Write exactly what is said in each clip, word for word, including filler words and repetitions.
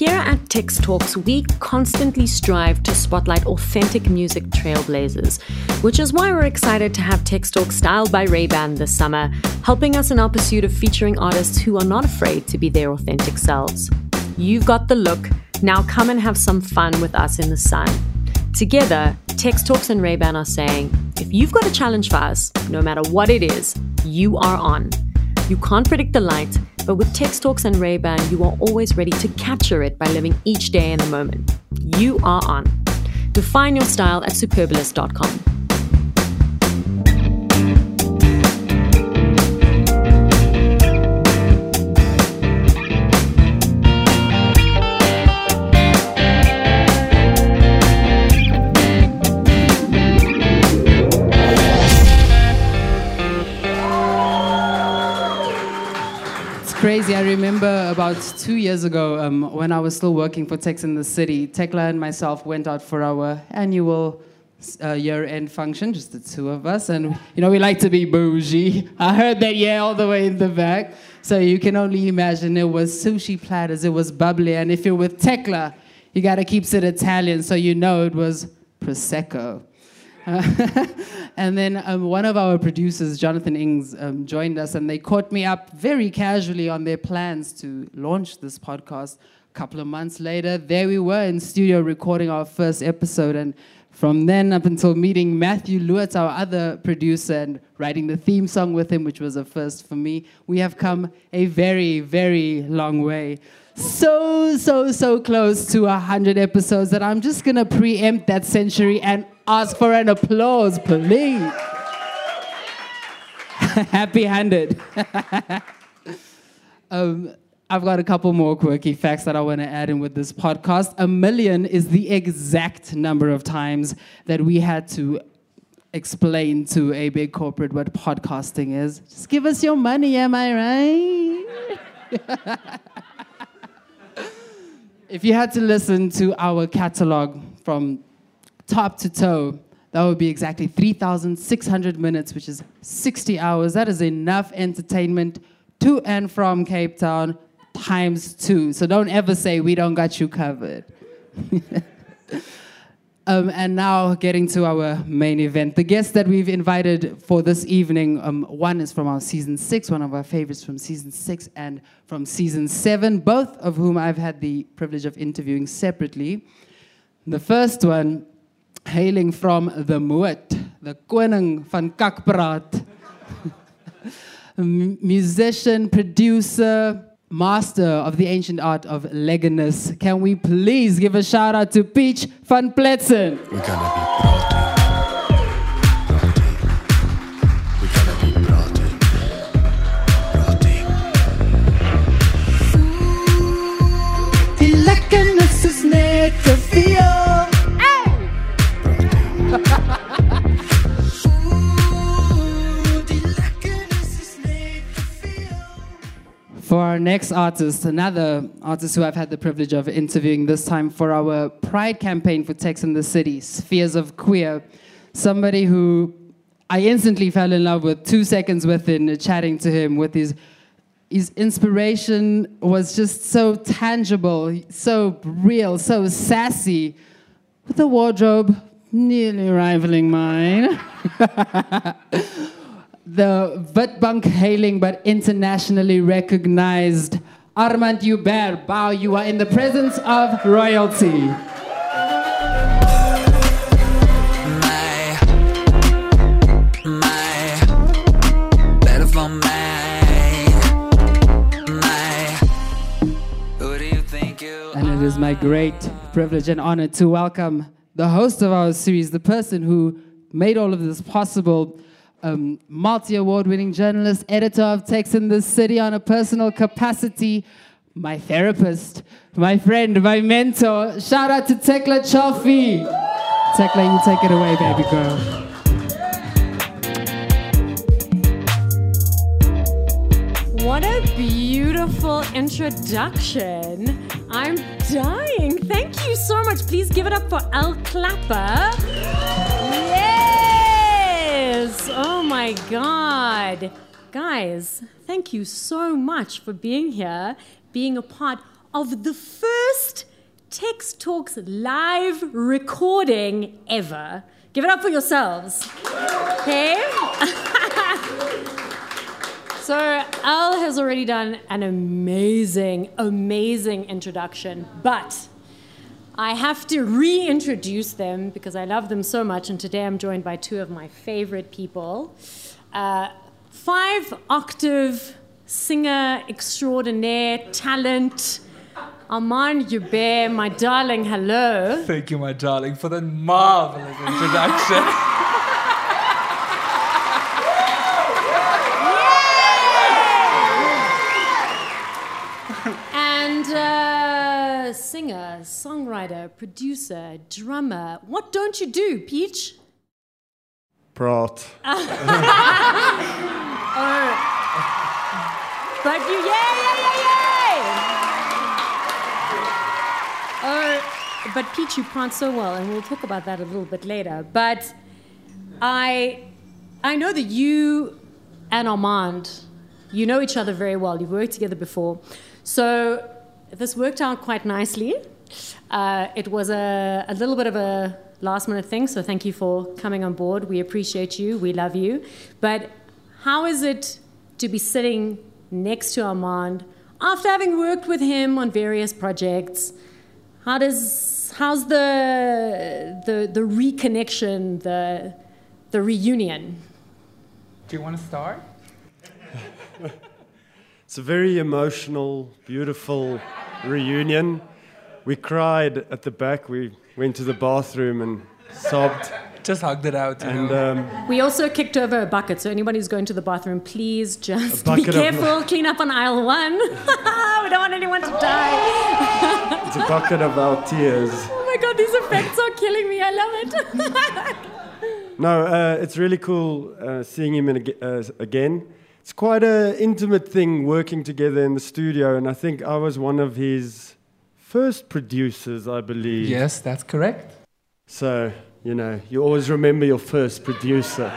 Here at Text Talks, we constantly strive to spotlight authentic music trailblazers, which is why we're excited to have Text Talks styled by Ray-Ban this summer, helping us in our pursuit of featuring artists who are not afraid to be their authentic selves. You've got the look, now come and have some fun with us in the sun. Together, Text Talks and Ray-Ban are saying, if you've got a challenge for us, no matter what it is, you are on. You can't predict the light, but with Text Talks and Ray-Ban, you are always ready to capture it by living each day in the moment. You are on. Define your style at Superbalist dot com. Crazy. I remember about two years ago um, when I was still working for Tex in the City, Tecla and myself went out for our annual uh, year-end function, just the two of us. And, you know, we like to be bougie. I heard that, yeah, all the way in the back. So you can only imagine it was sushi platters, it was bubbly. And if you're with Tecla, you got to keep it Italian. So you know it was Prosecco. Uh, and then um, one of our producers, Jonathan Ings, um, joined us, and they caught me up very casually on their plans to launch this podcast. A couple of months later, there we were in studio recording our first episode, and from then up until meeting Matthew Lewis, our other producer, and writing the theme song with him, which was a first for me, we have come a very, very long way. So, so, so close to one hundred episodes that I'm just going to preempt that century and ask for an applause, please. Happy-handed. um, I've got a couple more quirky facts that I want to add in with this podcast. A million is the exact number of times that we had to explain to a big corporate what podcasting is. Just give us your money, am I right? If you had to listen to our catalog from top to toe, that would be exactly three thousand six hundred minutes, which is sixty hours. That is enough entertainment to and from Cape Town times two. So don't ever say we don't got you covered. um, and now getting to our main event. The guests that we've invited for this evening, um, one is from our season six, one of our favorites from season six and from season seven, both of whom I've had the privilege of interviewing separately. The first one, hailing from the Moet, the Koning van Kakpraat, musician, producer, master of the ancient art of leggings. Can we please give a shout out to Peach van Pletzen? We're gonna be prating. Prating. We're gonna be prating. Prating. Die leggings is net te veel. For our next artist, another artist who I've had the privilege of interviewing this time for our Pride campaign for Tex in the City, Spheres of Queer, somebody who I instantly fell in love with two seconds within chatting to him. With his, his inspiration was just so tangible, so real, so sassy, with a wardrobe nearly rivaling mine. The Witbank hailing but internationally recognized Arman Joubert. Bow, you are in the presence of royalty. And it is my great privilege and honor to welcome the host of our series, the person who made all of this possible, Um, multi-award-winning journalist, editor of Tex in the City on a personal capacity, my therapist, my friend, my mentor. Shout out to Tecla Ciolfi. Tecla, you take it away, baby girl. What a beautiful introduction. I'm dying. Thank you so much. Please give it up for El Clapper. Yay! Oh my God. Guys, thank you so much for being here, being a part of the first Text Talks live recording ever. Give it up for yourselves. Okay? So Al has already done an amazing, amazing introduction, but I have to reintroduce them because I love them so much, and today I'm joined by two of my favorite people. Uh, five-octave singer extraordinaire, talent, Arman Joubert, my darling, hello. Thank you, my darling, for that marvelous introduction. And uh, singer, songwriter, producer, drummer. What don't you do, Peach? Praat. Oh. But you, yeah, yeah, yeah, yeah. Oh, but Peach, you prance so well, and we'll talk about that a little bit later. But I, I know that you and Armand, you know each other very well. You've worked together before. So this worked out quite nicely. Uh, it was a, a little bit of a last-minute thing, so thank you for coming on board. We appreciate you. We love you. But how is it to be sitting next to Armand after having worked with him on various projects? How does, how's the, the, the reconnection, the, the reunion? Do you want to start? It's a very emotional, beautiful reunion. We cried at the back. We went to the bathroom and sobbed. Just hugged it out. And um, we also kicked over a bucket. So anybody who's going to the bathroom, please just be careful. Clean up on aisle one. We don't want anyone to die. It's a bucket of our tears. Oh my God, these effects are killing me. I love it. No, uh, it's really cool uh, seeing him in ag uh, again. It's quite an intimate thing working together in the studio. And I think I was one of his first producers, I believe. Yes, that's correct. So... you know, you always remember your first producer.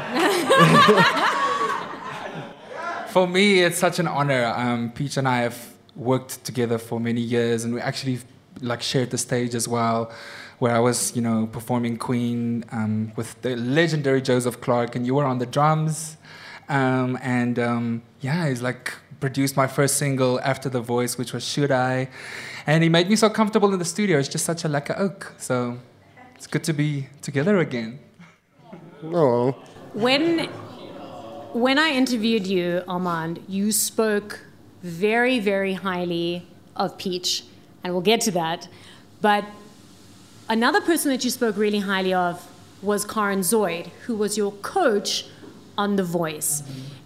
For me, it's such an honor. Um, Peach and I have worked together for many years, and we actually like shared the stage as well, where I was, you know, performing Queen um, with the legendary Joseph Clark, and you were on the drums. Um, and um, yeah, he's like produced my first single after The Voice, which was Should I? And he made me so comfortable in the studio. It's just such a lekker oak. So. It's good to be together again. Oh. When, when I interviewed you, Armand, you spoke very, very highly of Peach, and we'll get to that. But another person that you spoke really highly of was Karen Zoid, who was your coach on The Voice.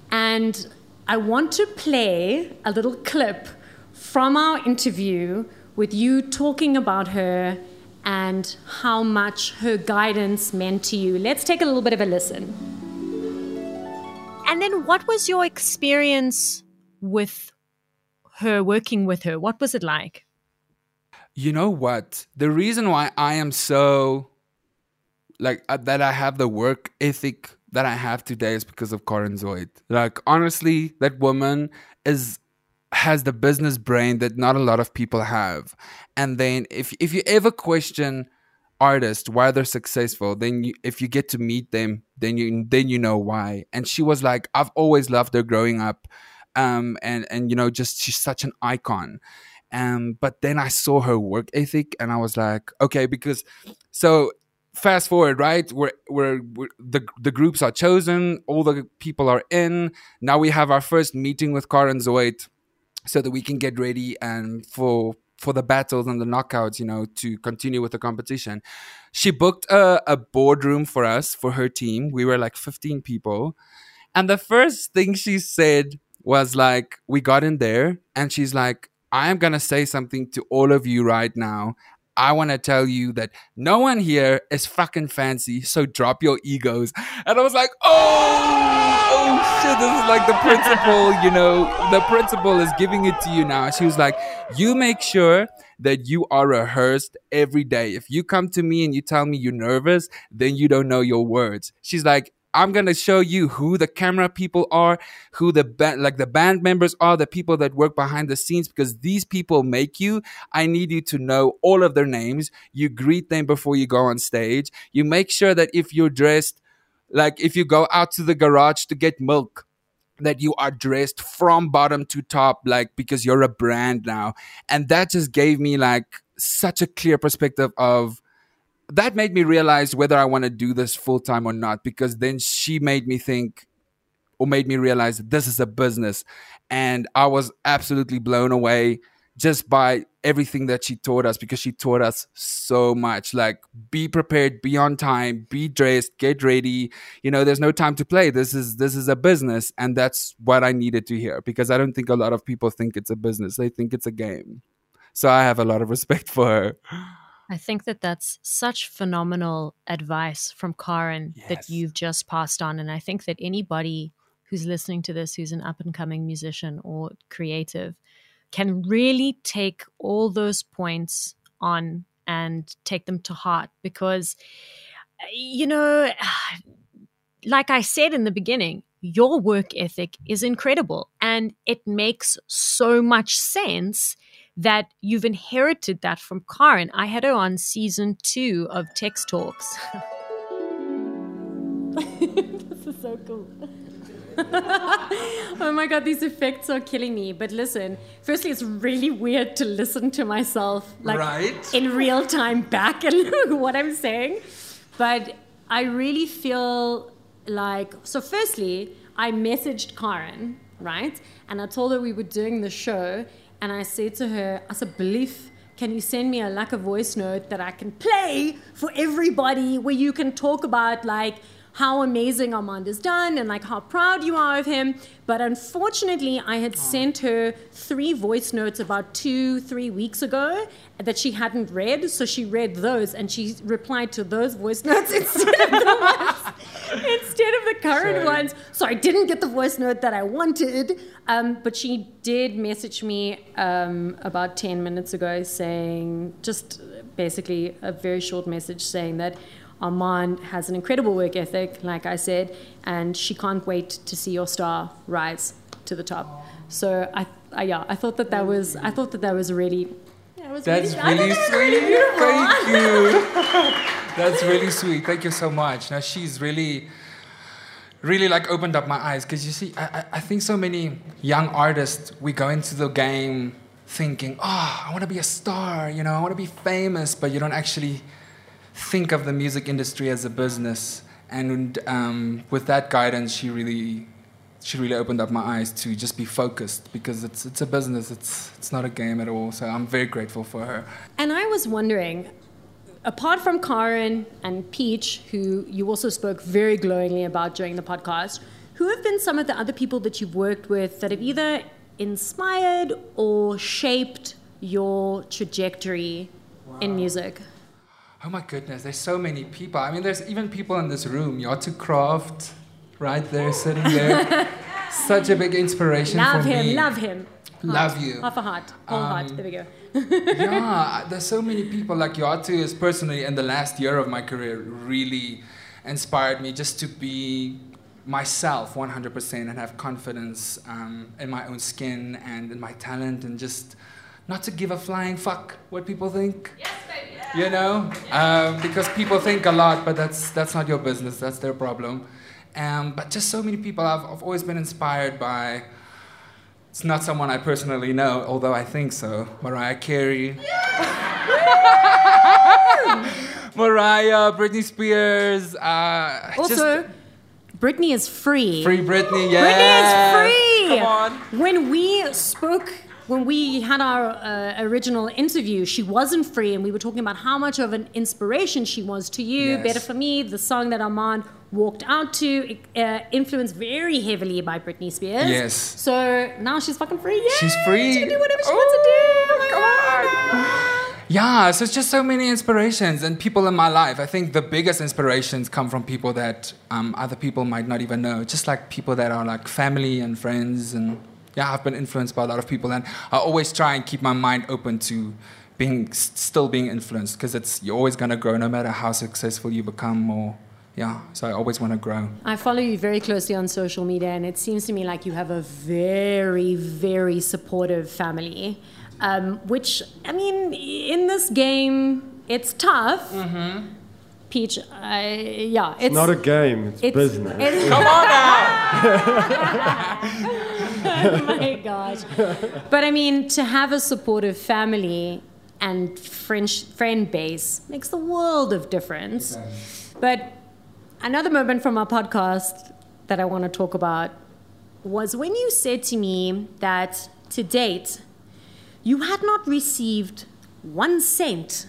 And I want to play a little clip from our interview with you talking about her and how much her guidance meant to you. Let's take a little bit of a listen. And then what was your experience with her, working with her? What was it like? You know what? The reason why I am so, like, uh, that I have the work ethic that I have today is because of Karen Zoid. Like, honestly, that woman is... has the business brain that not a lot of people have. And then if if you ever question artists why they're successful, then you, if you get to meet them, then you then you know why. And she was like, I've always loved her growing up. Um, and, and, you know, just she's such an icon. Um, but then I saw her work ethic and I was like, okay, because so fast forward, right? We're, we're, we're, the, the groups are chosen. All the people are in. Now we have our first meeting with Karen Zoid, so that we can get ready and for for the battles and the knockouts, you know, to continue with the competition. She booked a, a boardroom for us, for her team. We were like fifteen people. And the first thing she said was like, we got in there and she's like, I am going to say something to all of you right now. I want to tell you that no one here is fucking fancy, so drop your egos. And I was like, oh, oh shit, this is like the principal, you know, the principal is giving it to you now. She was like, you make sure that you are rehearsed every day. If you come to me and you tell me you're nervous, then you don't know your words. She's like, I'm going to show you who the camera people are, who the band, like the band members are, the people that work behind the scenes, because these people make you. I need you to know all of their names. You greet them before you go on stage. You make sure that if you're dressed, like if you go out to the garage to get milk, that you are dressed from bottom to top, like, because you're a brand now. And that just gave me like such a clear perspective of, that made me realize whether I want to do this full time or not, because then she made me think, or made me realize that this is a business. And I was absolutely blown away just by everything that she taught us, because she taught us so much, like be prepared, be on time, be dressed, get ready. You know, there's no time to play. This is, this is a business. And that's what I needed to hear, because I don't think a lot of people think it's a business. They think it's a game. So I have a lot of respect for her. I think that that's such phenomenal advice from Karen yes. that you've just passed on. And I think that anybody who's listening to this, who's an up-and-coming musician or creative, can really take all those points on and take them to heart. Because, you know, like I said in the beginning, your work ethic is incredible, and it makes so much sense that you've inherited that from Karen. I had her on season two of Text Talks. This is so cool. Oh my God, these effects are killing me. But listen, firstly, it's really weird to listen to myself, like right? in real time back and what I'm saying. But I really feel like, so firstly, I messaged Karen, right? And I told her we were doing the show. And I said to her, I said, Belief, can you send me a, like a voice note that I can play for everybody, where you can talk about like how amazing Armand has done and like how proud you are of him. But unfortunately, I had sent her three voice notes about two, three weeks ago that she hadn't read. So she read those and she replied to those voice notes instead of the ones, instead of the current Sorry. ones. So I didn't get the voice note that I wanted. Um, but she did message me um, about ten minutes ago saying, just basically a very short message saying that Armand has an incredible work ethic, like I said, and she can't wait to see your star rise to the top. So I, I yeah, I thought that that was, I thought that that was really, yeah, it was that's really, really, I thought that was really beautiful. Thank you. That's really sweet. Thank you so much. Now she's really, really like opened up my eyes, because you see, I, I think so many young artists, we go into the game thinking, oh, I want to be a star, you know, I want to be famous, but you don't actually think of the music industry as a business. And um, with that guidance, she really, she really opened up my eyes to just be focused, because it's it's a business. It's it's not a game at all. So I'm very grateful for her. And I was wondering, apart from Karen and Peach, who you also spoke very glowingly about during the podcast, who have been some of the other people that you've worked with that have either inspired or shaped your trajectory wow. in music? Oh my goodness, there's so many people. I mean, there's even people in this room. Yotu Croft, right there, sitting there. Such a big inspiration love for him, me. Love him, love him. Love you. Half a heart, whole um, heart, there we go. Yeah, there's so many people. Like Yotu is personally, in the last year of my career, really inspired me just to be myself one hundred percent and have confidence um, in my own skin and in my talent, and just not to give a flying fuck what people think. Yes, baby. You know, um, because people think a lot, but that's that's not your business. That's their problem. Um, but just so many people I've, I've always been inspired by. It's not someone I personally know, although I think so. Mariah Carey. Yeah. Mariah, Britney Spears. Uh, also, just, Britney is free. Free Britney, yeah. Britney is free. Come on. When we spoke... When we had our uh, original interview, she wasn't free, and we were talking about how much of an inspiration she was to you. Yes. Better For Me, the song that Armand walked out to, uh, influenced very heavily by Britney Spears. Yes. So now she's fucking free. Yay! She's free. She can do whatever she oh, wants to do. Come oh on. Yeah, so it's just so many inspirations and people in my life. I think the biggest inspirations come from people that um, other people might not even know, just like people that are like family and friends and... Yeah, I've been influenced by a lot of people, and I always try and keep my mind open to being still being influenced, because it's you're always going to grow no matter how successful you become or yeah, so I always want to grow. I follow you very closely on social media, and it seems to me like you have a very, very supportive family, um, which, I mean, in this game, it's tough. Mm-hmm. Peach, uh, yeah. It's, it's not a game, it's, it's business. It's, come on now! Oh my gosh. But I mean, to have a supportive family and French friend base makes the world of difference. Okay. But another moment from our podcast that I want to talk about was when you said to me that to date, you had not received one cent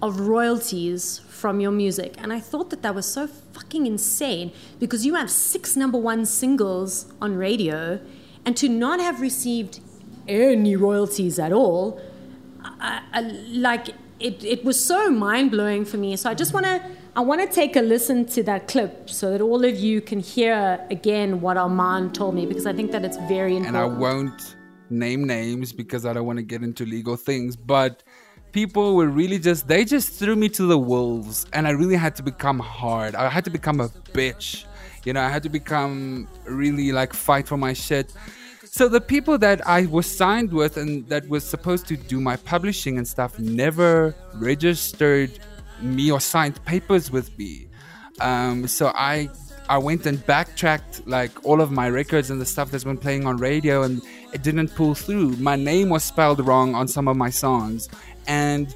of royalties from your music. And I thought that that was so fucking insane because you have six number one singles on radio and to not have received any royalties at all, I, I, like, it, it was so mind-blowing for me. So I just want to I want to take a listen to that clip so that all of you can hear again what Arman told me, because I think that it's very important. And I won't name names because I don't want to get into legal things, but people were really just, they just threw me to the wolves, and I really had to become hard. I had to become a bitch. You know, I had to become really like fight for my shit. So the people that I was signed with and that was supposed to do my publishing and stuff never registered me or signed papers with me. Um, so I I went and backtracked like all of my records and the stuff that's been playing on radio, and it didn't pull through. My name was spelled wrong on some of my songs, and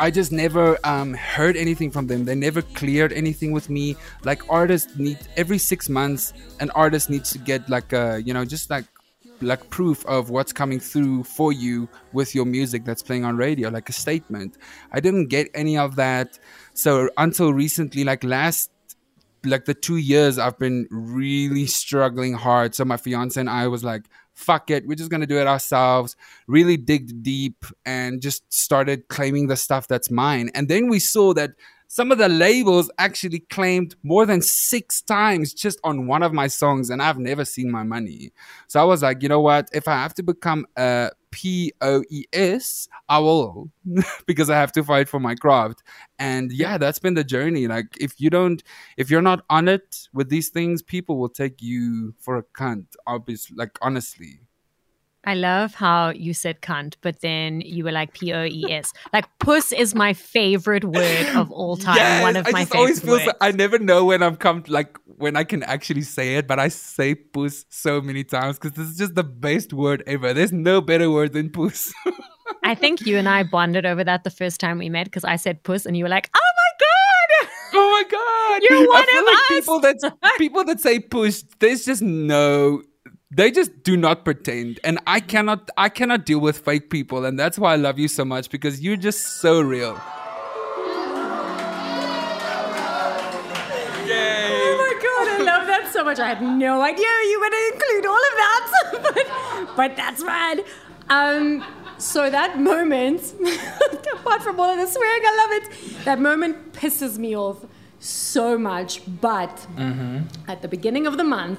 I just never um, heard anything from them. They never cleared anything with me. Like artists need, every six months, an artist needs to get like a, you know, just like like proof of what's coming through for you with your music that's playing on radio, like a statement. I didn't get any of that. So until recently, like last, like the two years, I've been really struggling hard. So my fiance and I was like, fuck it, we're just going to do it ourselves, really dig deep, and just started claiming the stuff that's mine. And then we saw that some of the labels actually claimed more than six times just on one of my songs, and I've never seen my money. So I was like, you know what? If I have to become a P O E S, I will, because I have to fight for my craft. And yeah, that's been the journey. Like if you don't, if you're not on it with these things, people will take you for a cunt, obviously, like honestly. I love how you said cunt, but then you were like P O E S. Like puss is my favorite word of all time. Yes, one of I my just favorite always feel words. So, I never know when I'm com- like when I can actually say it, but I say puss so many times because this is just the best word ever. There's no better word than puss. I think you and I bonded over that the first time we met because I said puss and you were like, oh my God. Oh my God. You're one I feel of like us. People that, people that say puss, there's just no... They just do not pretend, and I cannot I cannot deal with fake people, and that's why I love you so much, because you're just so real. Yay. Oh my God, I love that so much. I had no idea you were going to include all of that, but, but that's rad. Um, so that moment, apart from all of the swearing, I love it. That moment pisses me off so much, but mm-hmm. at the beginning of the month,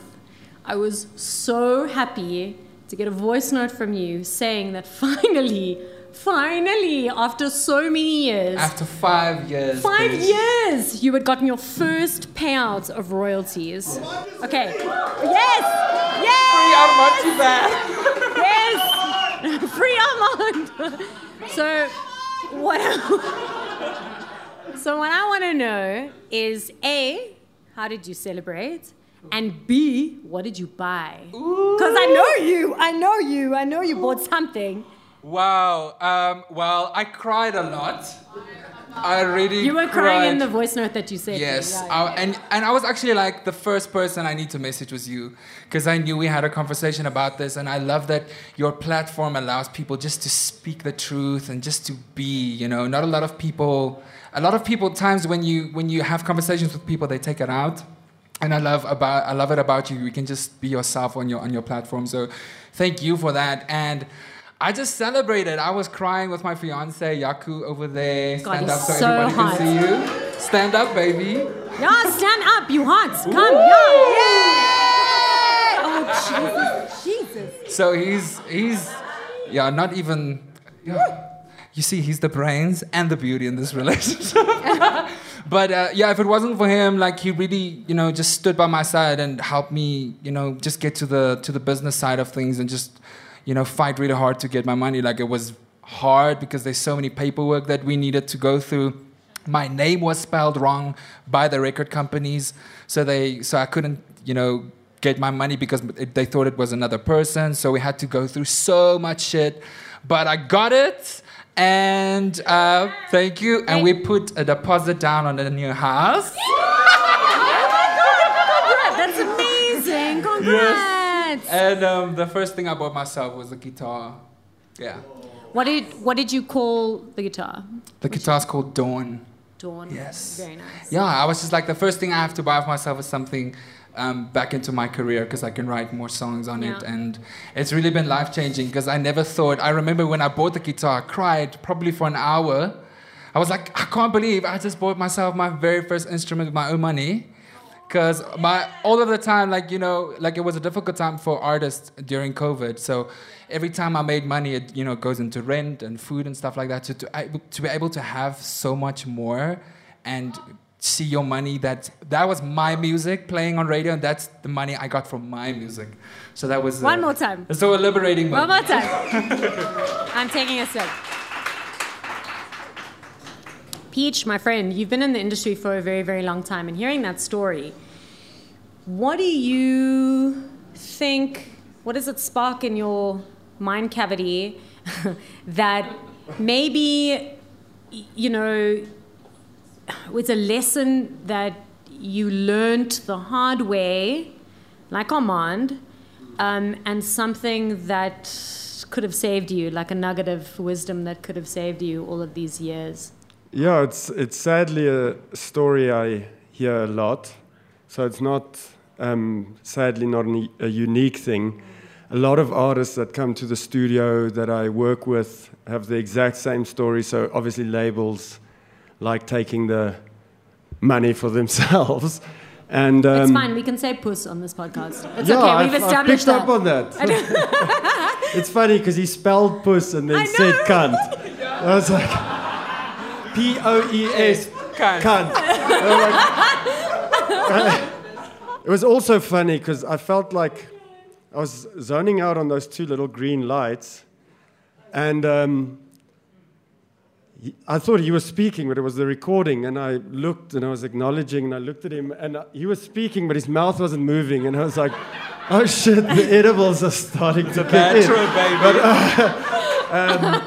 I was so happy to get a voice note from you saying that finally, finally, after so many years. After five years. Five bitch. years, you had gotten your first payout of royalties. Okay. Yes. Yes. Free Armand Joubert. Yes. Free Armand. So what I, so what I want to know is, A, how did you celebrate? And B, what did you buy? Because I know you, I know you, I know you bought something. Wow. Um, well, I cried a lot. I really You were cried. crying in the voice note that you said. Yes. Yeah, yeah. I, and, and I was actually like, the first person I need to message was you, because I knew we had a conversation about this. And I love that your platform allows people just to speak the truth and just to be, you know, not a lot of people. A lot of people times when you when you have conversations with people, they take it out. And I love about I love it about you. You can just be yourself on your on your platform. So thank you for that. And I just celebrated. I was crying with my fiance, Yaku, over there. Stand God, up so, so everybody hot. Can see you. Stand up, baby. Yeah, stand up, you hot. Come, yeah. Yay! Oh Jesus, Jesus. So he's he's yeah, not even yeah. you see, he's the brains and the beauty in this relationship. But uh, yeah, if it wasn't for him, like, he really, you know, just stood by my side and helped me, you know, just get to the to the business side of things and just, you know, fight really hard to get my money. Like, it was hard because there's so many paperwork that we needed to go through. My name was spelled wrong by the record companies, so they so I couldn't, you know, get my money because they thought it was another person. So we had to go through so much shit, but I got it. And uh, thank you. And we put a deposit down on a new house. Oh my God, that's amazing. Congrats. Yes. And um, the first thing I bought myself was a guitar. Yeah. What did what did you call the guitar? The Which guitar's you? called Dawn. Dawn. Yes. Very nice. Yeah, I was just like, the first thing I have to buy for myself is something um, back into my career because I can write more songs on yeah. it, and it's really been life changing because I never thought. I remember when I bought the guitar, I cried probably for an hour. I was like, I can't believe I just bought myself my very first instrument with my own money. Because my all of the time, like, you know, like, it was a difficult time for artists during COVID. So every time I made money, it, you know, goes into rent and food and stuff like that. So to, to be able to have so much more and see your money, that that was my music playing on radio, and that's the money I got from my music. So that was... Uh, One more time. So a liberating moment. One more time. I'm taking a sip. Peach, my friend, you've been in the industry for a very, very long time, and hearing that story, what do you think, what does it spark in your mind cavity that maybe, you know, it's a lesson that you learned the hard way, like Armand, um, and something that could have saved you, like a nugget of wisdom that could have saved you all of these years? Yeah, it's it's sadly a story I hear a lot, so it's not um, sadly not a unique thing. A lot of artists that come to the studio that I work with have the exact same story. So obviously labels like taking the money for themselves. And um, it's fine. We can say "puss" on this podcast. It's yeah, okay. We've I've, established I've picked that. up on that. It's funny because he spelled "puss" and then said "cunt." Yeah. I was like. P O E S, cunt. cunt. Uh, it was also funny because I felt like I was zoning out on those two little green lights, and um, he, I thought he was speaking, but it was the recording, and I looked, and I was acknowledging, and I looked at him, and I, he was speaking, but his mouth wasn't moving, and I was like, oh shit, the edibles are starting to kick in. True, baby. But, uh, um,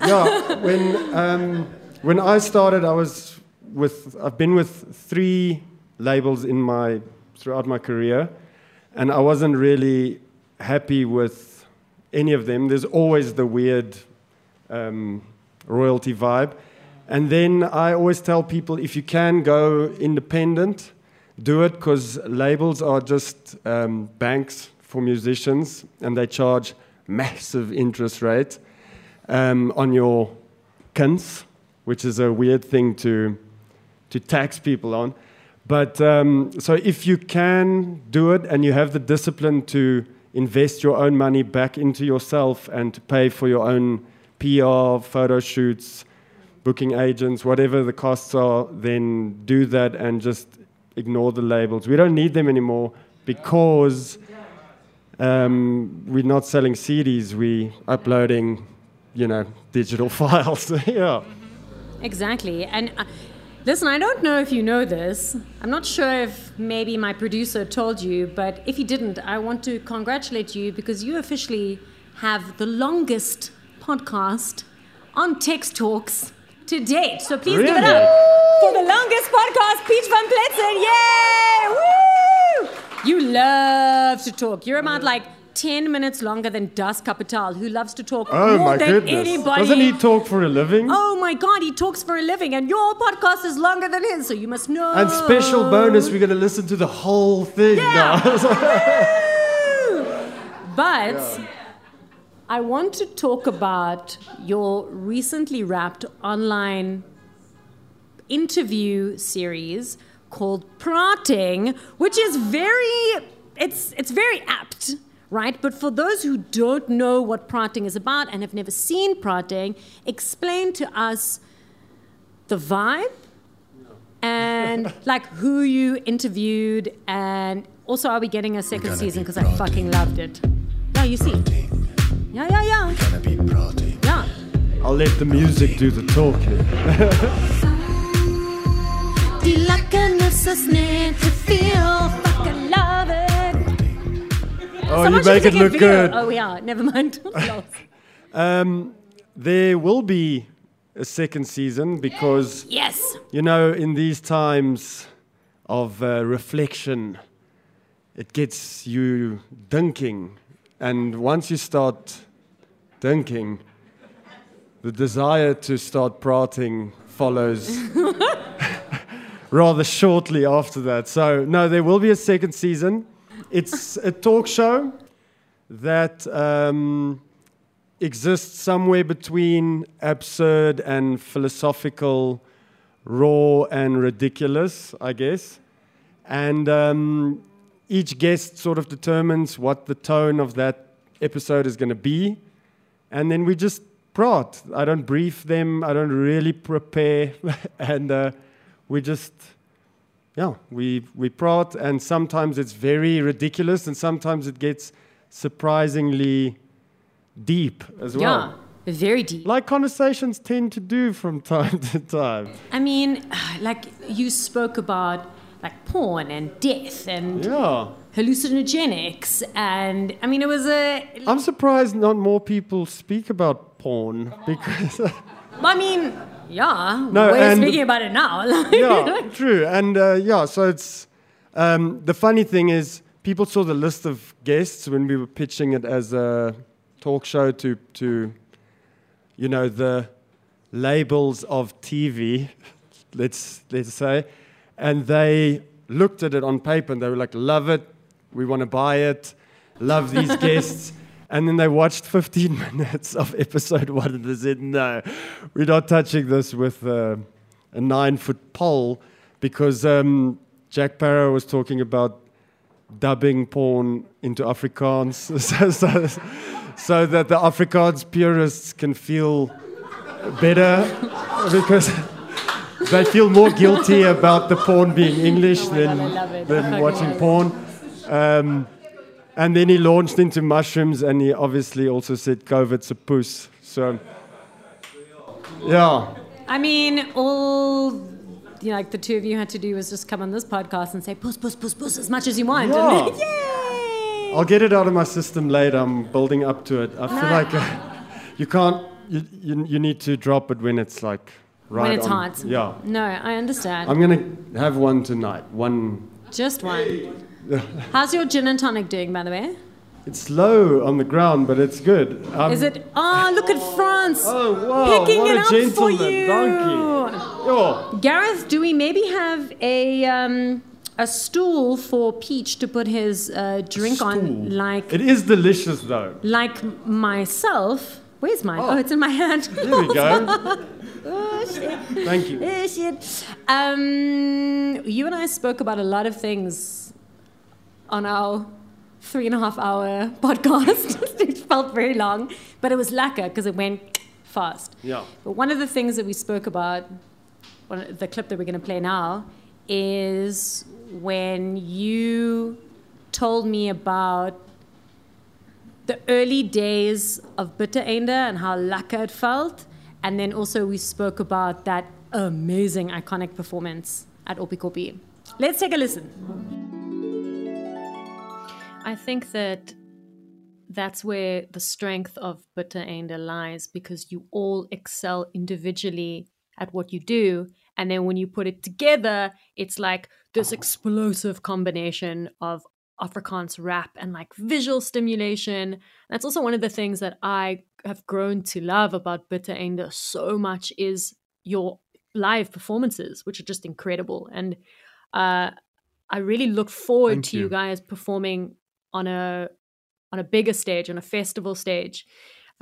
yeah, when um, when I started, I was with I've been with three labels in my throughout my career, and I wasn't really happy with any of them. There's always the weird um, royalty vibe, and then I always tell people, if you can go independent, do it, because labels are just um, banks for musicians, and they charge massive interest rate. Um, on your cunts, which is a weird thing to to tax people on. But um, so if you can do it and you have the discipline to invest your own money back into yourself and to pay for your own P R, photo shoots, booking agents, whatever the costs are, then do that and just ignore the labels. We don't need them anymore because um, we're not selling C Ds, we're uploading... you know, digital files. Yeah. Exactly. And uh, listen, I don't know if you know this. I'm not sure if maybe my producer told you, but if he didn't, I want to congratulate you because you officially have the longest podcast on Text Talks to date. So please really? give it up Woo! for the longest podcast, Peach van Pletzen. Yay! Woo! You love to talk. You're about like ten minutes longer than Das Kapital, who loves to talk oh, more than goodness. anybody. Doesn't he talk for a living? Oh my God, he talks for a living, and your podcast is longer than his, so you must know. And special bonus, we're going to listen to the whole thing yeah. now. But yeah. I want to talk about your recently wrapped online interview series called Prating, which is very, it's it's very apt. right? But for those who don't know what Prating is about and have never seen Prating, explain to us the vibe no. and like who you interviewed, and also are we getting a second season, because I fucking loved it. No, you see. Prating. Yeah, yeah, yeah. We're gonna be Prating. Yeah. I'll let the music do the talking. Oh, someone you make it look good. Oh, yeah, never mind. um, there will be a second season because, yes, you know, in these times of uh, reflection, it gets you dunking. And once you start dunking, the desire to start prating follows. Rather shortly after that. So, no, there will be a second season. It's a talk show that um, exists somewhere between absurd and philosophical, raw and ridiculous, I guess. And um, each guest sort of determines what the tone of that episode is going to be. And then we just prod. I don't brief them. I don't really prepare. and... Uh, We just, yeah, we we prod, and sometimes it's very ridiculous, and sometimes it gets surprisingly deep as well. Yeah, very deep. Like conversations tend to do from time to time. I mean, like you spoke about like porn and death and yeah. hallucinogenics, and I mean, it was a... I'm surprised not more people speak about porn, because... I mean... Yeah, no, we're speaking about it now. Yeah, true. And uh, yeah, so it's... Um, the funny thing is, people saw the list of guests when we were pitching it as a talk show to, to you know, the labels of T V, let's, let's say. And they looked at it on paper and they were like, love it, we want to buy it, love these guests. And then they watched fifteen minutes of episode one and they said, no, we're not touching this with uh, a nine-foot pole, because um, Jack Parrow was talking about dubbing porn into Afrikaans so, so, so that the Afrikaans purists can feel better, because they feel more guilty about the porn being English oh than, God, than watching it. porn. Um, And then he launched into mushrooms, and he obviously also said COVID's a puss. So, yeah. I mean, all you know, like the two of you had to do was just come on this podcast and say puss, puss, puss, puss as much as you want. Yeah. And yay! I'll get it out of my system later. I'm building up to it. I feel like uh, you can't. You, you you need to drop it when it's like right. When it's on. hot. Yeah. No, I understand. I'm gonna have one tonight. One. Just one. Hey. How's your gin and tonic doing, by the way? It's low on the ground, but it's good. Um, Is it? Oh, look at France. Oh, wow. Picking what it a up gentleman. For you. Thank you. Oh. Gareth, do we maybe have a um, a stool for Peach to put his uh, drink on? Like it is delicious, though. Like myself. Where's mine? Oh, oh it's in my hand. There we go. Oh, shit. Thank you. Oh, shit. Um, you and I spoke about a lot of things on our three and a half hour podcast. It felt very long, but it was lacquer because it went fast. Yeah. But one of the things that we spoke about, one, the clip that we're going to play now, is when you told me about the early days of Bittereinder and how lacquer it felt. And then also we spoke about that amazing, iconic performance at Oppikoppi. Let's take a listen. I think that that's where the strength of Bittereinder lies, because you all excel individually at what you do. And then when you put it together, it's like this explosive combination of Afrikaans rap and like visual stimulation. That's also one of the things that I have grown to love about Bittereinder so much is your live performances, which are just incredible. And uh, I really look forward Thank to you. you guys performing on a on a bigger stage, on a festival stage.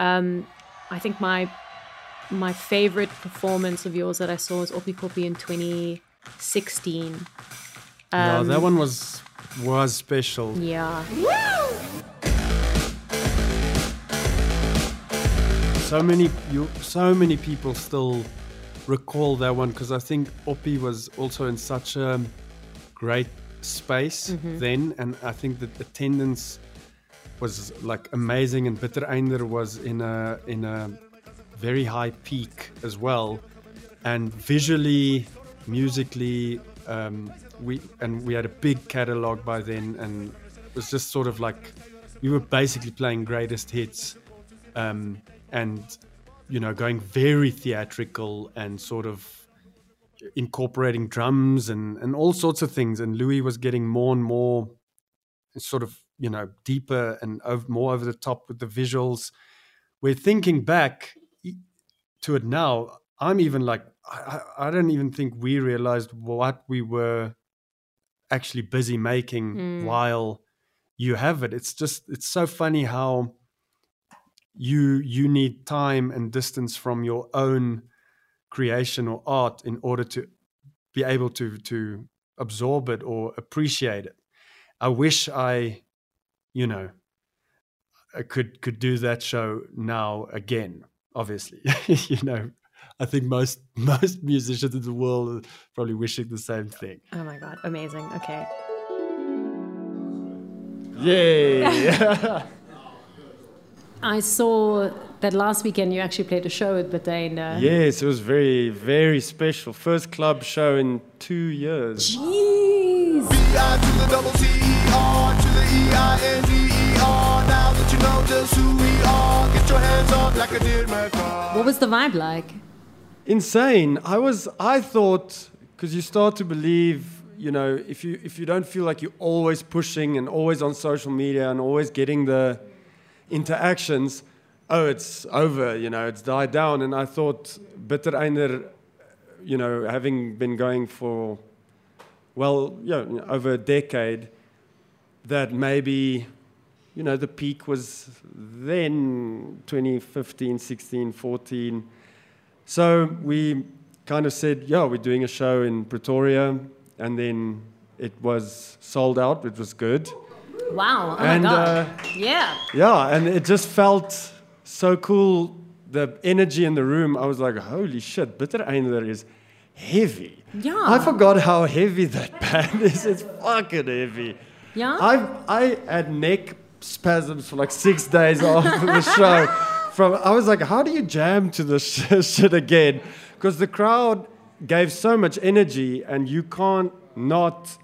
Um, I think my my favorite performance of yours that I saw was Oppikoppi in twenty sixteen. Um, yeah, that one was was special. Yeah. Woo! so many you, so many people still recall that one, because I think Oppie was also in such a great space mm-hmm. then, and I think that attendance was like amazing, and Bittereinder was in a in a very high peak as well, and visually, musically, um, we and we had a big catalog by then, and it was just sort of like we were basically playing greatest hits, um, and you know, going very theatrical and sort of incorporating drums and, and all sorts of things. And Louis was getting more and more sort of, you know, deeper and over, more over the top with the visuals. We're thinking back to it now. I'm even like, I, I don't even think we realized what we were actually busy making mm. while you have it. It's just, it's so funny how you, you need time and distance from your own creation or art in order to be able to to absorb it or appreciate it. I wish I, you know, I could could do that show now again. Obviously, you know, I think most most musicians in the world are probably wishing the same thing. Oh my God! Amazing. Okay. Yay! I saw that last weekend you actually played a show with Bittereinder. Yes, it was very, very special. First club show in two years. Jeez! B I to the double T E R to the E I N D E R. Now that you know just who we are, get your hands on like I did my car. What was the vibe like? Insane. I was, I thought, because you start to believe, you know, if you if you don't feel like you're always pushing and always on social media and always getting the interactions, oh, it's over, you know, it's died down. And I thought Bittereinder, you know, having been going for, well, you know, over a decade, that maybe, you know, the peak was then twenty fifteen, sixteen, fourteen. So we kind of said, yeah, we're doing a show in Pretoria. And then it was sold out, which was good. Wow, oh and, my God, uh, yeah. Yeah, and it just felt so cool, the energy in the room. I was like, holy shit, Bittereinder is heavy. Yeah. I forgot how heavy that band is. It's fucking heavy. Yeah. I I had neck spasms for like six days after the show. From I was like, how do you jam to this shit again? Because the crowd gave so much energy and you can't not,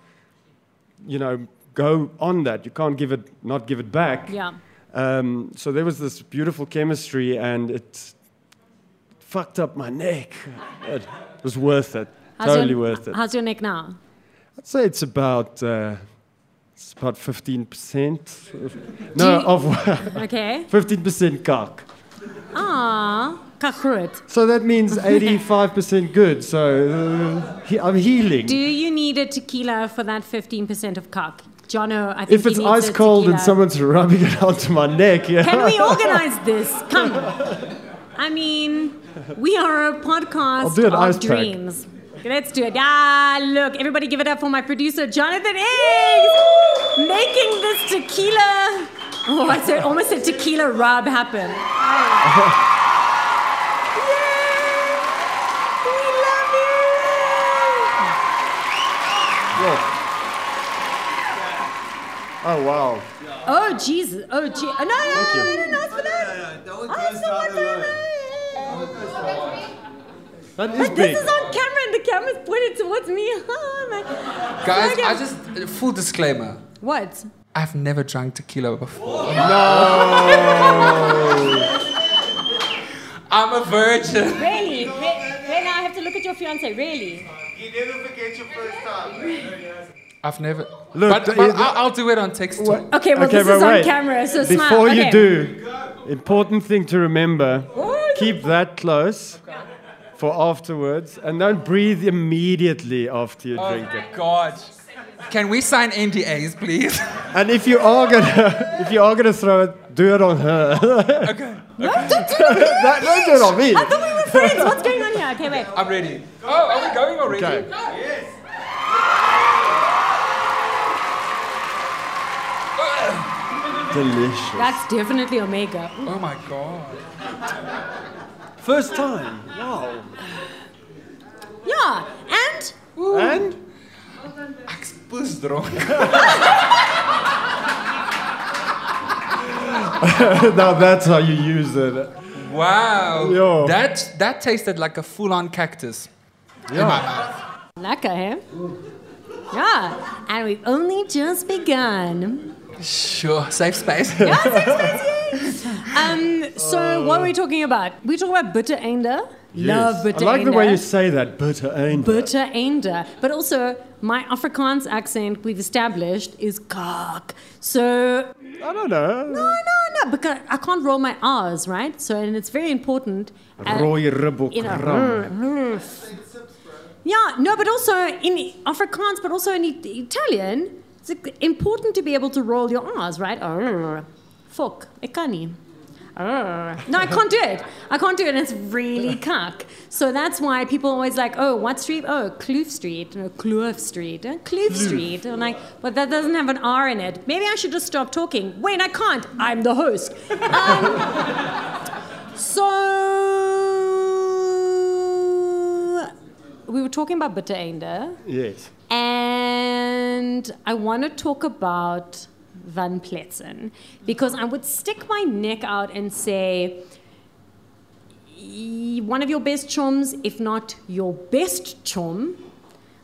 you know, go on that. You can't give it, not give it back. Yeah. Um, so there was this beautiful chemistry, and it fucked up my neck. It was worth it. How's totally your, worth it. How's your neck now? I'd say it's about uh, it's about fifteen percent. No, you, of okay. Fifteen percent cock. Ah, kakhrut. So that means eighty-five percent good. So uh, he, I'm healing. Do you need a tequila for that fifteen percent of cock? Jono, I think if it's ice cold tequila. And someone's rubbing it onto my neck, yeah. Can we organize this? Come. I mean, we are a podcast I'll do an of ice dreams. Pack. Let's do it. Ah, look, everybody give it up for my producer, Jonathan Ings, making this tequila. Oh, I said, almost a tequila rub happen. Oh. Oh, wow. Yeah. Oh, Jesus. Oh, Jesus. Oh, no, no, I didn't ask for that. No, no, no. That was oh, so that. That is but big. This is on camera and the camera's pointed towards me. Oh, my. Guys, I just, full disclaimer. What? I've never drunk tequila before. Whoa. No. I'm a virgin. Really? Right now I have to look at your fiancé. Really? You never forget your first time. I've never... Look, but, but it, I'll, I'll do it on Text Talks. Okay, well, okay, this is on wait. camera, so smile. Before okay. you do, important thing to remember, oh, keep that close okay. for afterwards, and don't breathe immediately after you oh drink it. Oh, God. Can we sign N D As, please? And if you are going to throw it, do it on her. Okay. okay. No, don't do it on me. That, don't do it on me. I thought we were friends. What's going on here? Okay, wait. I'm ready. Oh, are we going already? Okay. Yes. Delicious. That's definitely omega. Oh my God. First time. Wow. Yeah. And? Ooh. And? Ik spus dronk. Now that's how you use it. Wow. Yo. That, that tasted like a full-on cactus. Yeah. Lekker, hè? Yeah. And we've only just begun. Sure, safe space. Yeah, safe space, yay! Um, so uh, what are we talking about? We talk about Bittereinder. Yes. Love Bittereinder. I like the way you say that, Bittereinder. Bittereinder. But also, my Afrikaans accent, we've established, is kak. So... I don't know. No, no, no, because I can't roll my R's, right? So, and it's very important. Rooi ribbok ram. Yeah, no, but also in Afrikaans, but also in Italian... It's important to be able to roll your R's, right? Arr, fuck, ek kan nie. No, I can't do it. I can't do it, and it's really cuck. So that's why people are always like, oh, what street? Oh, Kloof Street. No, Kloof Street. Kloof, Kloof Street. And I'm like, but that doesn't have an R in it. Maybe I should just stop talking. Wait, I can't. I'm the host. Um, so we were talking about Bittereinder. Yes. And I want to talk about Van Pletzen, because I would stick my neck out and say one of your best chums, if not your best chum,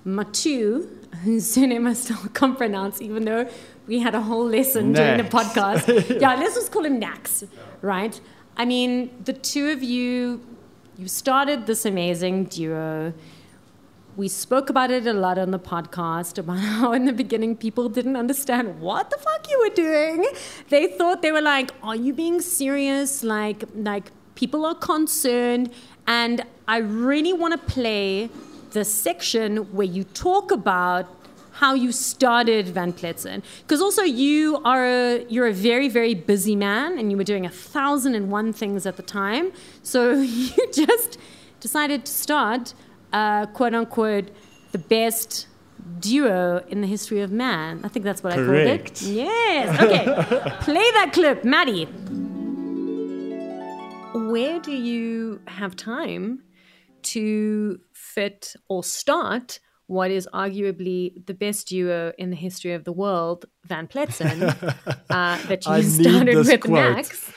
Mathieu, whose surname I still can't pronounce, even though we had a whole lesson Nax. During the podcast. Yeah, let's just call him Nax, right? I mean, the two of you, you started this amazing duo. We spoke about it a lot on the podcast, about how in the beginning people didn't understand what the fuck you were doing. They thought, they were like, are you being serious? Like, like people are concerned. And I really want to play the section where you talk about how you started Van Pletzen. Because also you are a, you're a very, very busy man, and you were doing a thousand and one things at the time. So you just decided to start... Uh, quote unquote, the best duo in the history of man. I think that's what Correct. I called it. Yes. Okay. Play that clip, Maddie. Where do you have time to fit or start what is arguably the best duo in the history of the world, Van Pletzen, uh, that you I started with quote. Nax?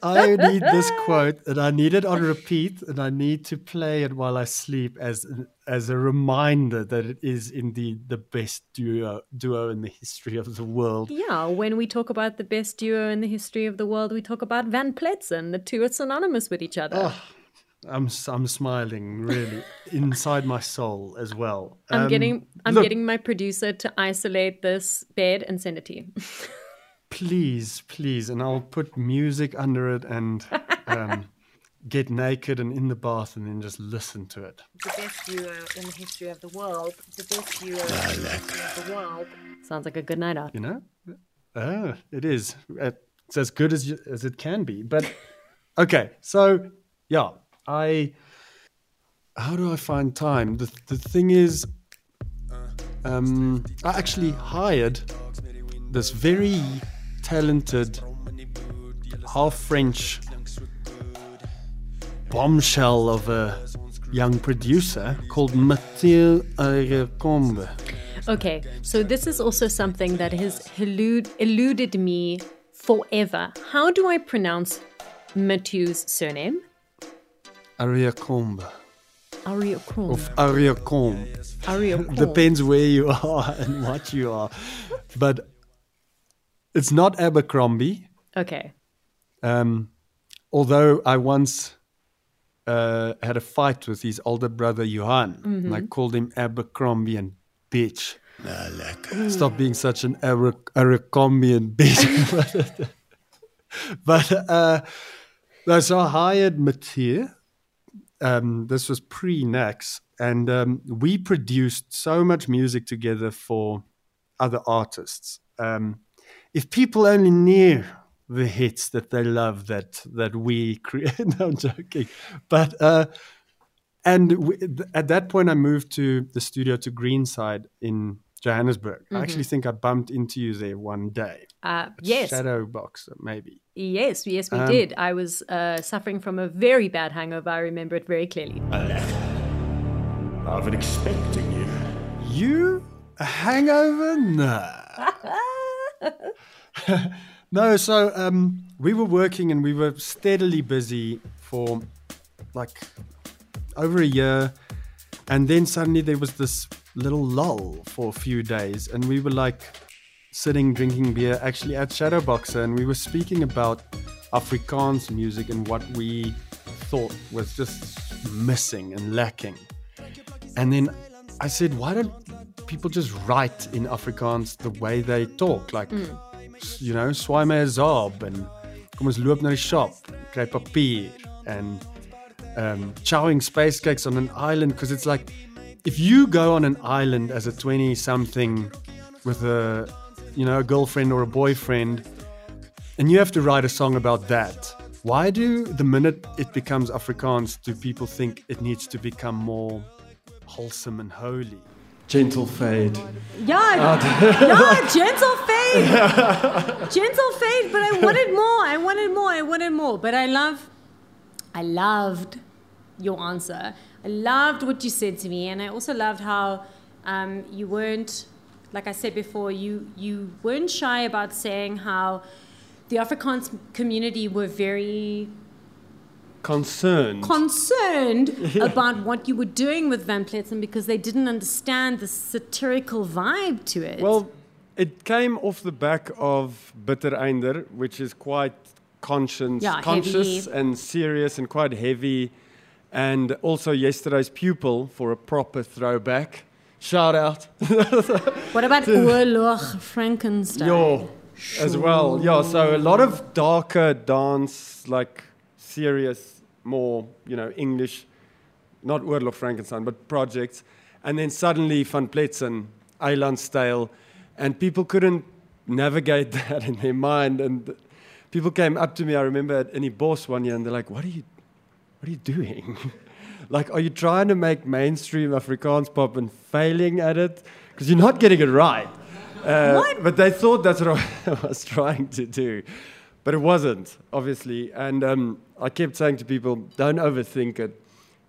I need this quote, and I need it on repeat, and I need to play it while I sleep as as a reminder that it is indeed the best duo duo in the history of the world. Yeah, when we talk about the best duo in the history of the world, we talk about Van Pletzen. The two are synonymous with each other. Oh, I'm I'm smiling really inside my soul as well. I'm um, getting I'm look, getting my producer to isolate this bed and send it to you. Please, please, and I'll put music under it and um, get naked and in the bath and then just listen to it. The best duo in the history of the world. The best duo in the history of the world. Sounds like a good night out. You know? Oh, it is. It's as good as, you, as it can be. But, okay, so, yeah, I... How do I find time? The, the thing is, um, I actually hired this very... talented, half French bombshell of a young producer called Mathieu Ariacombe. Okay, so this is also something that has elude, eluded me forever. How do I pronounce Mathieu's surname? Ariacombe. Ariacombe. Of Ariacombe. Ariacombe. Depends where you are and what you are. But it's not Abercrombie. Okay. Um, although I once uh, had a fight with his older brother, Johan, mm-hmm. and I called him Abercrombie and bitch. Nah, like, stop being such an Abercrombie and bitch. But uh, so I hired Mathieu. Um, this was pre-Nax. And um, we produced so much music together for other artists. Um If people only knew the hits that they love that that we create. No, I'm joking. But uh, and we, th- at that point, I moved to the studio to Greenside in Johannesburg. Mm-hmm. I actually think I bumped into you there one day. Uh, yes. Shadow Boxer, maybe. Yes, yes, we um, did. I was uh, suffering from a very bad hangover. I remember it very clearly. I left. I've been expecting you. You? A hangover? No. No, so um, we were working and we were steadily busy for like over a year. And then suddenly there was this little lull for a few days and we were like sitting drinking beer actually at Shadow Boxer, and we were speaking about Afrikaans music and what we thought was just missing and lacking. And then I said, why don't people just write in Afrikaans the way they talk, like mm. you know, swaai my zaab and kom ons loop na die shop, kry papier, and um, chowing space cakes on an island, because it's like, if you go on an island as a twenty-something with a, you know, a girlfriend or a boyfriend, and you have to write a song about that, why do the minute it becomes Afrikaans, do people think it needs to become more wholesome and holy? Gentle fade. Yeah, yeah, gentle fade. Gentle fade, but I wanted more, I wanted more, I wanted more. But I love, I loved your answer. I loved what you said to me, and I also loved how um, you weren't, like I said before, you, you weren't shy about saying how the Afrikaans community were very... Concerned. Concerned yeah. about what you were doing with Van Pletzen, because they didn't understand the satirical vibe to it. Well, it came off the back of Bittereinder, which is quite conscience, yeah, conscious heavy. And serious and quite heavy. And also Yesterday's Pupil for a proper throwback. Shout out. What about Oerloch Frankenstein? Yo, sure. As well. Yeah, so a lot of darker dance, like serious, more, you know, English, not Oerloch Frankenstein, but projects. And then suddenly Van Pletzen, Eilandsstyle, and people couldn't navigate that in their mind. And people came up to me, I remember at Any Boss one year, and they're like, what are you What are you doing? Like, are you trying to make mainstream Afrikaans pop and failing at it? Because you're not getting it right. Uh, what? But they thought that's what I was trying to do. But it wasn't, obviously. And um, I kept saying to people, don't overthink it.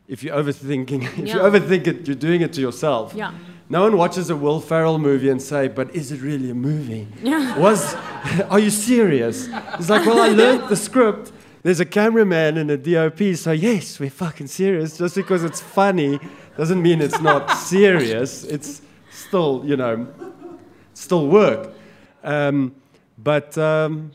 If you're overthinking, if yeah. you overthink it, you're doing it to yourself. Yeah. No one watches a Will Ferrell movie and say, but is it really a movie? Yeah. Was, are you serious? It's like, well, I learned the script. There's a cameraman and a D O P, so yes, we're fucking serious. Just because it's funny doesn't mean it's not serious. It's still, you know, still work. Um, but um,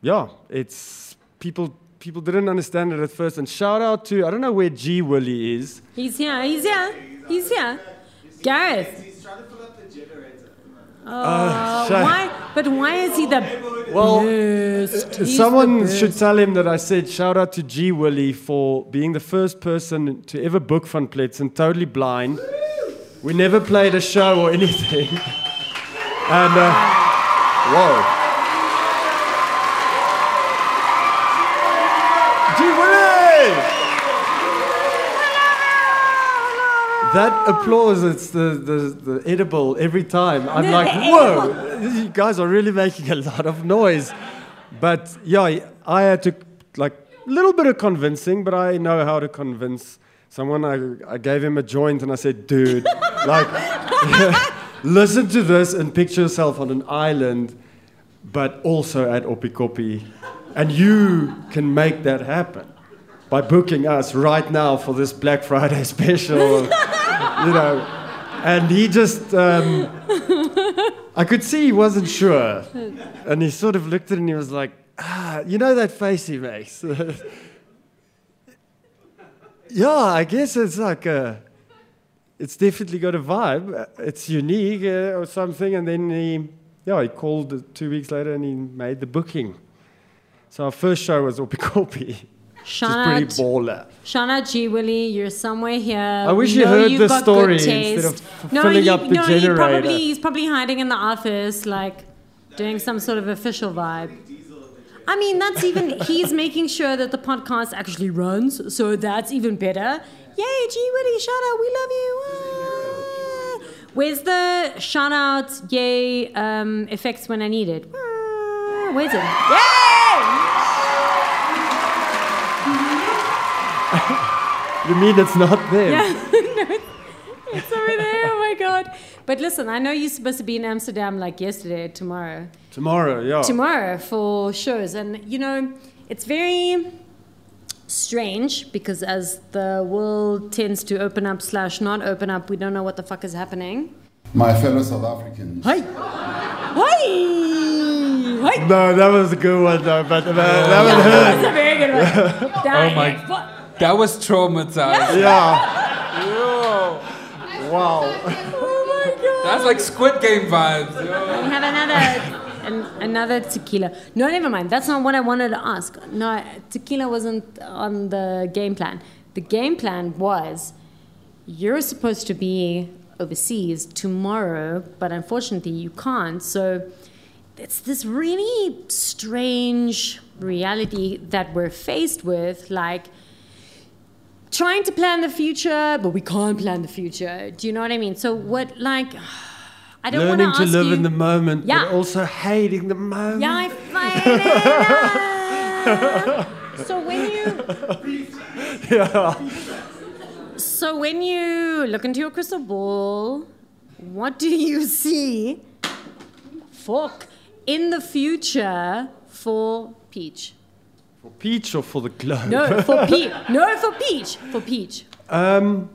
yeah, it's people. People didn't understand it at first. And shout out to, I don't know where G. Willie is. He's here. He's here. He's here. Gareth. He's trying to pull up the generator. Oh, uh, why? But why is he the well? Best? Someone the should tell him that I said shout out to G. Willie for being the first person to ever book Van Pletzen totally blind. Woo! We never played a show or anything. And uh, whoa, G. Willie! That applause, it's the, the, the edible every time. I'm the like, whoa, edible. You guys are really making a lot of noise. But yeah, I had to, like, a little bit of convincing, but I know how to convince someone. I, I gave him a joint and I said, dude, like, listen to this and picture yourself on an island, but also at Oppikoppi. And you can make that happen by booking us right now for this Black Friday special. You know, and he just, um, I could see he wasn't sure. And he sort of looked at it and he was like, ah, you know that face he makes? Yeah, I guess it's like, a, it's definitely got a vibe. It's unique uh, or something. And then he, yeah, he called two weeks later and he made the booking. So our first show was Oppikoppi. Shana, pretty baller. Shana G. Willie, you're somewhere here. I wish you heard the story instead of f- no, filling he, up the no, generator. He probably, he's probably hiding in the office, like doing some sort of official vibe. I mean, that's even, he's making sure that the podcast actually runs, so that's even better. Yay, G. Willie, shout out, we love you. Ah. Where's the shout out, yay, um, effects when I need it? Where's it? Yay! You mean it's not there? Yeah. No, it's over there. Oh my God. But listen, I know you're supposed to be in Amsterdam like yesterday, tomorrow. Tomorrow, yeah. Tomorrow for shows. And, you know, it's very strange because as the world tends to open up slash not open up, we don't know what the fuck is happening. My fellow South Africans. Hi. Hi. Hi. No, that was a good one, though. But uh, that was, yeah, that was a very good one. Oh my! That was traumatized. Yeah. Yeah. Yo. Wow. Oh my God. That's like Squid Game vibes. Yo. We have another. An, another tequila. No, never mind. That's not what I wanted to ask. No, tequila wasn't on the game plan. The game plan was you're supposed to be overseas tomorrow, but unfortunately you can't. So it's this really strange reality that we're faced with, like trying to plan the future, but we can't plan the future. Do you know what I mean? So what, like... I don't Learning to ask live you, in the moment, yeah. But also hating the moment. Yeah, I fight it. So when you, yeah. So when you look into your crystal ball, what do you see? Fuck in the future for Peach. For Peach or for the globe? No, for Peach. No, for Peach. For Peach. Um,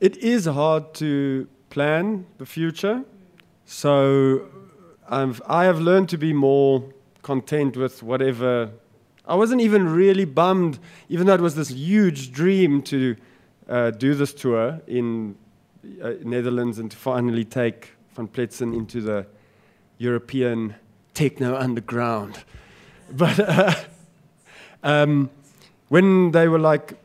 it is hard to plan the future, so I've, I have learned to be more content with whatever. I wasn't even really bummed, even though it was this huge dream to uh, do this tour in uh, Netherlands and to finally take Van Pletzen into the European techno underground. But uh, um, when they were like,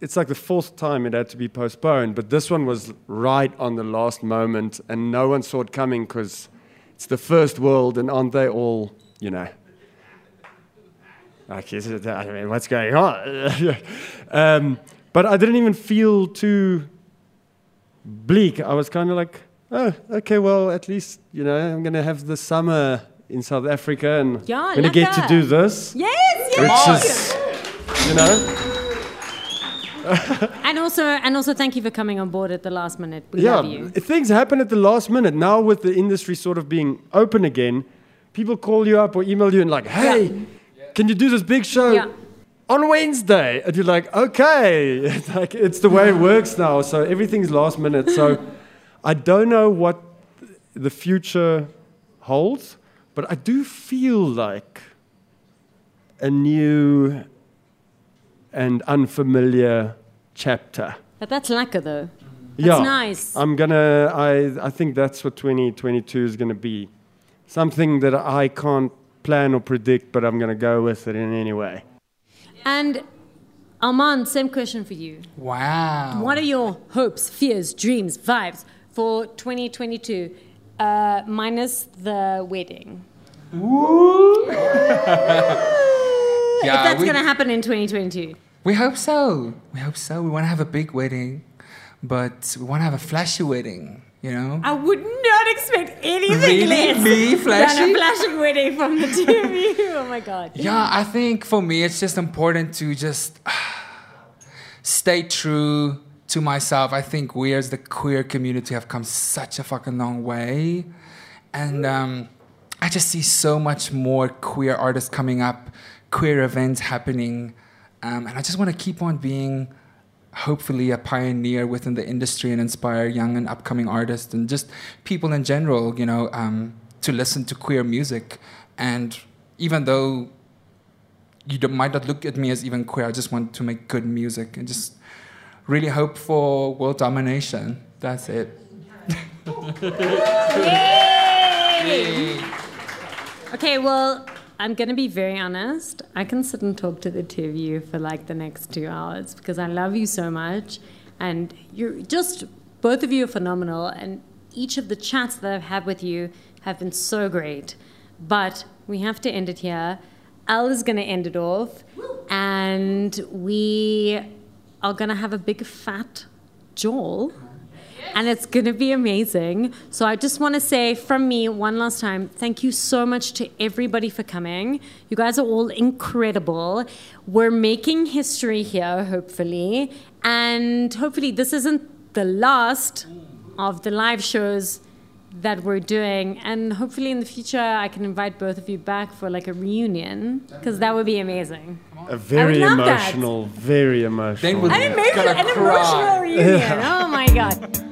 it's like the fourth time it had to be postponed, but this one was right on the last moment, and no one saw it coming because it's the first world, and aren't they all, you know? Like, is it, I mean, what's going on? um, but I didn't even feel too bleak. I was kind of like, oh, okay, well, at least, you know, I'm going to have the summer in South Africa, and yeah, I'm going to get to do this. Yes, yes. Which is, you know. and also, and also, thank you for coming on board at the last minute. We yeah, love you. Things happen at the last minute. Now with the industry sort of being open again, people call you up or email you and like, hey, yeah. can you do this big show yeah. on Wednesday? And you're like, okay. It's like, it's the way it works now. So everything's last minute. So I don't know what the future holds, but I do feel like a new... and unfamiliar chapter. But that's lacquer, though. That's yeah, nice. I'm gonna, I, I think that's what twenty twenty-two is gonna be. Something that I can't plan or predict, but I'm gonna go with it in any way. And Armand, same question for you. Wow. What are your hopes, fears, dreams, vibes for twenty twenty-two, uh, minus the wedding? Ooh. Yeah, if that's we, gonna happen in twenty twenty-two. We hope so. We hope so. We want to have a big wedding, but we want to have a flashy wedding, you know? I would not expect anything really? less Me, flashy? than a flashy wedding from the two of you. Oh my God. Yeah, I think for me, it's just important to just uh, stay true to myself. I think we as the queer community have come such a fucking long way. And um, I just see so much more queer artists coming up, queer events happening, um, and I just want to keep on being, hopefully, a pioneer within the industry and inspire young and upcoming artists and just people in general, you know, um, to listen to queer music. And even though you don't, might not look at me as even queer, I just want to make good music and just really hope for world domination. That's it. Yay! Yay! Okay, well... I'm going to be very honest. I can sit and talk to the two of you for like the next two hours because I love you so much. And you're just, both of you are phenomenal. And each of the chats that I've had with you have been so great. But we have to end it here. Al is going to end it off. And we are going to have a big fat jaw. and it's going to be amazing. So I just want to say from me one last time, thank you so much to everybody for coming. You guys are all incredible. We're making history here, hopefully. And hopefully this isn't the last of the live shows that we're doing. And hopefully in the future, I can invite both of you back for like a reunion, because that would be amazing. A very emotional, that. very emotional. An, emotion, an emotional reunion. Oh, my God.